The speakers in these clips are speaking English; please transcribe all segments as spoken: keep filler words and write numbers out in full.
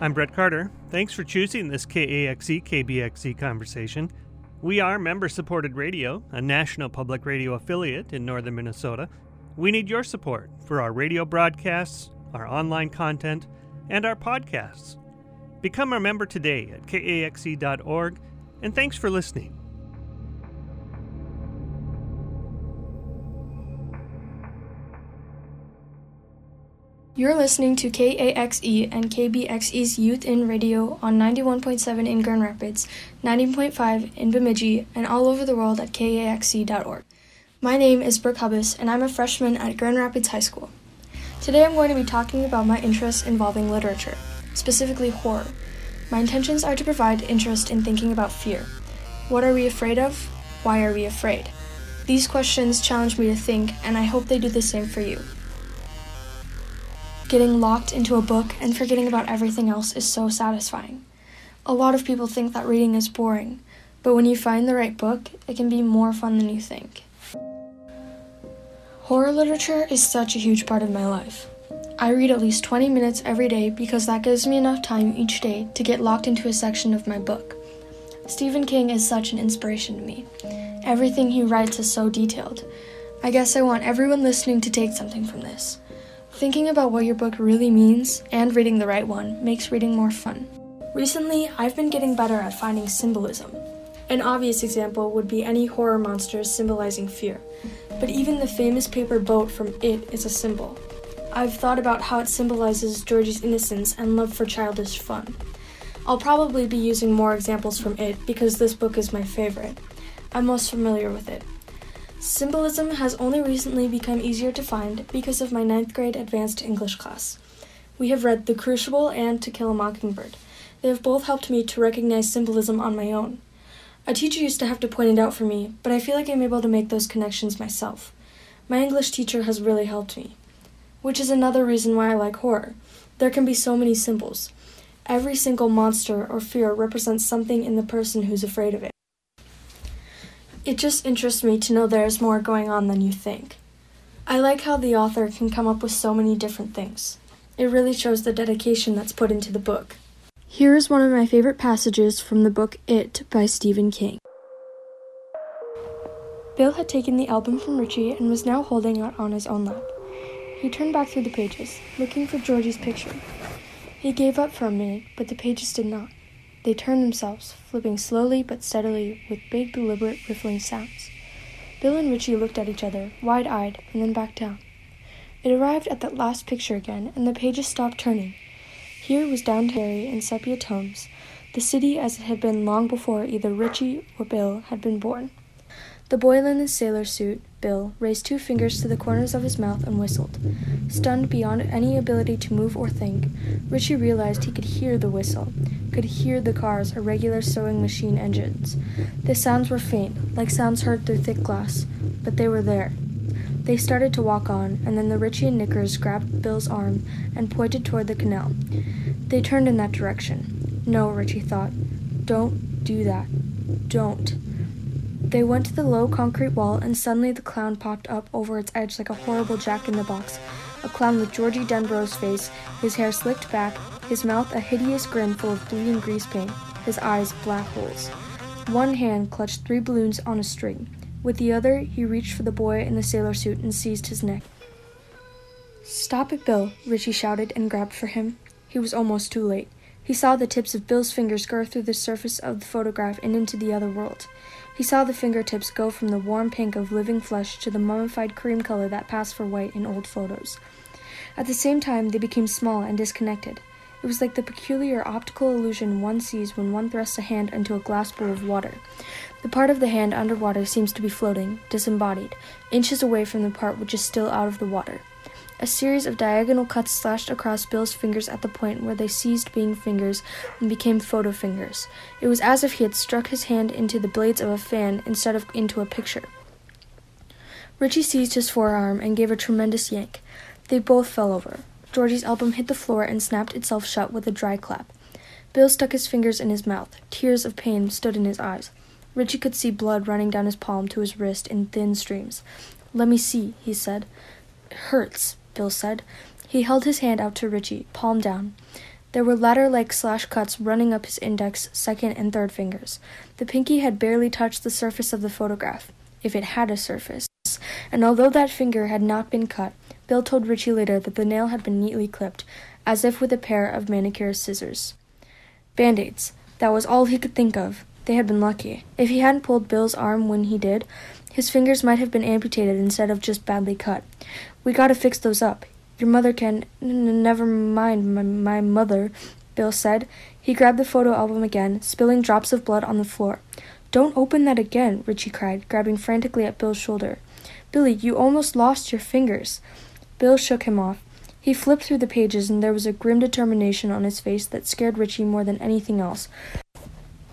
I'm Brett Carter. Thanks for choosing this K A X E K B X E conversation. We are member-supported radio, a national public radio affiliate in northern Minnesota. We need your support for our radio broadcasts, our online content, and our podcasts. Become a member today at K A X E dot org, and thanks for listening. You're listening to K A X E and K B X E's Youth in Radio on ninety-one point seven in Grand Rapids, ninety point five in Bemidji, and all over the world at K A X E dot org. My name is Brooke Hubbas, and I'm a freshman at Grand Rapids High School. Today I'm going to be talking about my interests involving literature, specifically horror. My intentions are to provide interest in thinking about fear. What are we afraid of? Why are we afraid? These questions challenge me to think, and I hope they do the same for you. Getting locked into a book and forgetting about everything else is so satisfying. A lot of people think that reading is boring, but when you find the right book, it can be more fun than you think. Horror literature is such a huge part of my life. I read at least twenty minutes every day because that gives me enough time each day to get locked into a section of my book. Stephen King is such an inspiration to me. Everything he writes is so detailed. I guess I want everyone listening to take something from this. Thinking about what your book really means, and reading the right one, makes reading more fun. Recently, I've been getting better at finding symbolism. An obvious example would be any horror monsters symbolizing fear, but even the famous paper boat from It is a symbol. I've thought about how it symbolizes Georgie's innocence and love for childish fun. I'll probably be using more examples from It because this book is my favorite. I'm most familiar with it. Symbolism has only recently become easier to find because of my ninth grade advanced English class. We have read The Crucible and To Kill a Mockingbird. They have both helped me to recognize symbolism on my own. A teacher used to have to point it out for me, but I feel like I'm able to make those connections myself. My English teacher has really helped me. Which is another reason why I like horror. There can be so many symbols. Every single monster or fear represents something in the person who's afraid of it. It just interests me to know there is more going on than you think. I like how the author can come up with so many different things. It really shows the dedication that's put into the book. Here is one of my favorite passages from the book It by Stephen King. Bill had taken the album from Richie and was now holding it on his own lap. He turned back through the pages, looking for Georgie's picture. He gave up for a minute, but the pages did not. They turned themselves, flipping slowly but steadily with big, deliberate, riffling sounds. Bill and Richie looked at each other, wide-eyed, and then back down. It arrived at that last picture again, and the pages stopped turning. Here was down to Derry in sepia tones, the city as it had been long before either Richie or Bill had been born. The boy in the sailor suit, Bill, raised two fingers to the corners of his mouth and whistled. Stunned beyond any ability to move or think, Richie realized he could hear the whistle, could hear the car's irregular sewing machine engines. The sounds were faint, like sounds heard through thick glass, but they were there. They started to walk on, and then the Richie and Knickers grabbed Bill's arm and pointed toward the canal. They turned in that direction. No, Richie thought. Don't do that. Don't. They went to the low concrete wall, and suddenly the clown popped up over its edge like a horrible jack-in-the-box, a clown with Georgie Denbro's face, his hair slicked back, his mouth a hideous grin full of bleed and grease paint, his eyes black holes. One hand clutched three balloons on a string. With the other, he reached for the boy in the sailor suit and seized his neck. "Stop it, Bill," Richie shouted and grabbed for him. He was almost too late. He saw the tips of Bill's fingers go through the surface of the photograph and into the other world. He saw the fingertips go from the warm pink of living flesh to the mummified cream color that passed for white in old photos. At the same time, they became small and disconnected. It was like the peculiar optical illusion one sees when one thrusts a hand into a glass bowl of water. The part of the hand underwater seems to be floating, disembodied, inches away from the part which is still out of the water. A series of diagonal cuts slashed across Bill's fingers at the point where they ceased being fingers and became photo fingers. It was as if he had struck his hand into the blades of a fan instead of into a picture. Richie seized his forearm and gave a tremendous yank. They both fell over. Georgie's album hit the floor and snapped itself shut with a dry clap. Bill stuck his fingers in his mouth. Tears of pain stood in his eyes. Richie could see blood running down his palm to his wrist in thin streams. "Let me see," he said. "It hurts," Bill said. He held his hand out to Richie, palm down. There were ladder-like slash cuts running up his index, second, and third fingers. The pinky had barely touched the surface of the photograph, if it had a surface, and although that finger had not been cut, Bill told Richie later that the nail had been neatly clipped, as if with a pair of manicure scissors. Band-aids. That was all he could think of. They had been lucky. If he hadn't pulled Bill's arm when he did, his fingers might have been amputated instead of just badly cut. We gotta fix those up. Your mother can... N- never mind my, my mother, Bill said. He grabbed the photo album again, spilling drops of blood on the floor. Don't open that again, Richie cried, grabbing frantically at Bill's shoulder. Billy, you almost lost your fingers. Bill shook him off. He flipped through the pages, and there was a grim determination on his face that scared Richie more than anything else.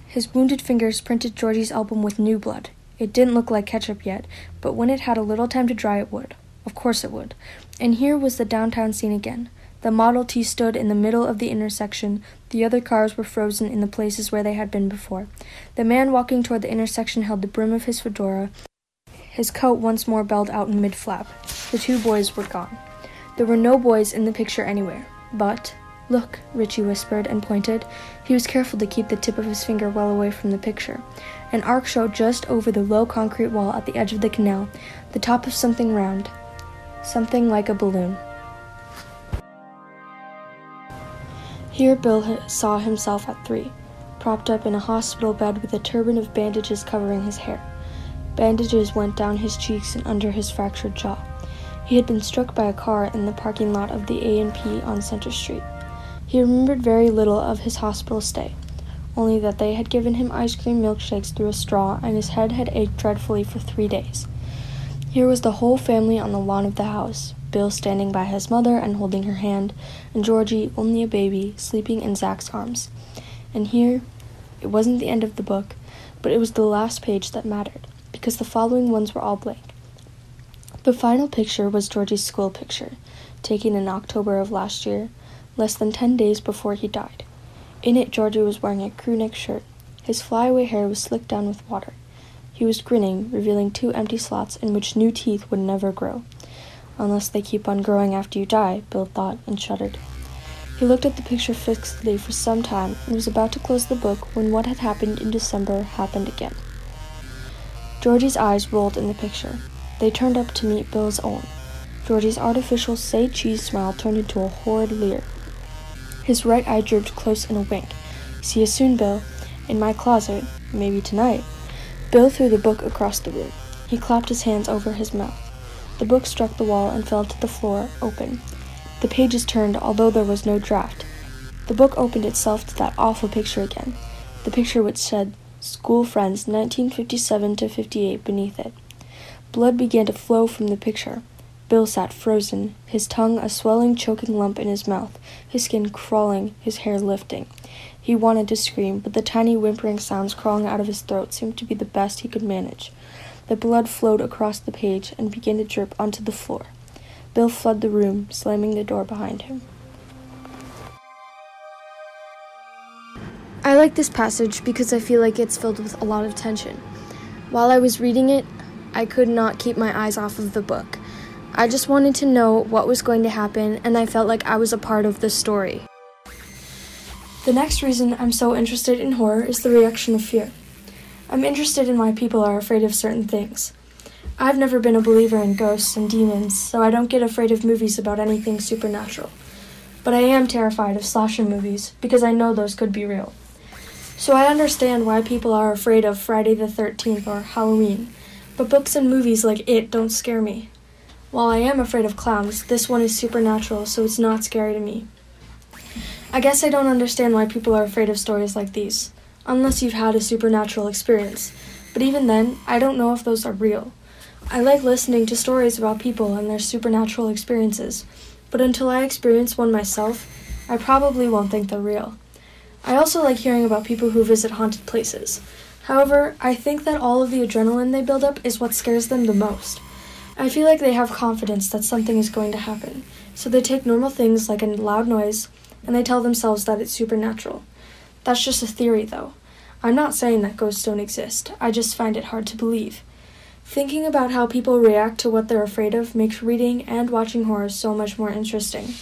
His wounded fingers printed Georgie's album with new blood. It didn't look like ketchup yet, but when it had a little time to dry, it would. Of course it would. And here was the downtown scene again. The Model T stood in the middle of the intersection. The other cars were frozen in the places where they had been before. The man walking toward the intersection held the brim of his fedora, his coat once more belled out in mid-flap. The two boys were gone. There were no boys in the picture anywhere. But, look, Richie whispered and pointed. He was careful to keep the tip of his finger well away from the picture. An arc showed just over the low concrete wall at the edge of the canal, the top of something round, something like a balloon. Here Bill saw himself at three, propped up in a hospital bed with a turban of bandages covering his hair. Bandages went down his cheeks and under his fractured jaw. He had been struck by a car in the parking lot of the A and P on Center Street. He remembered very little of his hospital stay, only that they had given him ice cream milkshakes through a straw and his head had ached dreadfully for three days. Here was the whole family on the lawn of the house, Bill standing by his mother and holding her hand, and Georgie, only a baby, sleeping in Zach's arms. And here, it wasn't the end of the book, but it was the last page that mattered, because the following ones were all blank. The final picture was Georgie's school picture, taken in October of last year, less than ten days before he died. In it, Georgie was wearing a crewneck shirt. His flyaway hair was slicked down with water. He was grinning, revealing two empty slots in which new teeth would never grow. Unless they keep on growing after you die, Bill thought, and shuddered. He looked at the picture fixedly for some time and was about to close the book when what had happened in December happened again. Georgie's eyes rolled in the picture. They turned up to meet Bill's own. Georgie's artificial say-cheese smile turned into a horrid leer. His right eye drooped close in a wink. See you soon, Bill. In my closet. Maybe tonight. Bill threw the book across the room. He clapped his hands over his mouth. The book struck the wall and fell to the floor, open. The pages turned, although there was no draft. The book opened itself to that awful picture again, the picture which said, School Friends, nineteen fifty-seven to fifty-eight, beneath it. Blood began to flow from the picture. Bill sat frozen, his tongue a swelling, choking lump in his mouth, his skin crawling, his hair lifting. He wanted to scream, but the tiny whimpering sounds crawling out of his throat seemed to be the best he could manage. The blood flowed across the page and began to drip onto the floor. Bill fled the room, slamming the door behind him. I like this passage because I feel like it's filled with a lot of tension. While I was reading it, I could not keep my eyes off of the book. I just wanted to know what was going to happen, and I felt like I was a part of the story. The next reason I'm so interested in horror is the reaction of fear. I'm interested in why people are afraid of certain things. I've never been a believer in ghosts and demons, so I don't get afraid of movies about anything supernatural. But I am terrified of slasher movies, because I know those could be real. So I understand why people are afraid of Friday the thirteenth or Halloween, but books and movies like It don't scare me. While I am afraid of clowns, this one is supernatural, so it's not scary to me. I guess I don't understand why people are afraid of stories like these, unless you've had a supernatural experience. But even then, I don't know if those are real. I like listening to stories about people and their supernatural experiences, but until I experience one myself, I probably won't think they're real. I also like hearing about people who visit haunted places. However, I think that all of the adrenaline they build up is what scares them the most. I feel like they have confidence that something is going to happen, so they take normal things like a loud noise, and they tell themselves that it's supernatural. That's just a theory, though. I'm not saying that ghosts don't exist. I just find it hard to believe. Thinking about how people react to what they're afraid of makes reading and watching horror so much more interesting.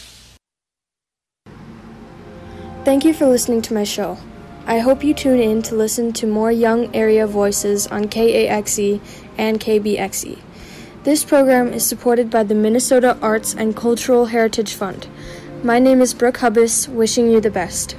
Thank you for listening to my show. I hope you tune in to listen to more young area voices on K A X E and K B X E. This program is supported by the Minnesota Arts and Cultural Heritage Fund. My name is Brooke Hubbas, wishing you the best.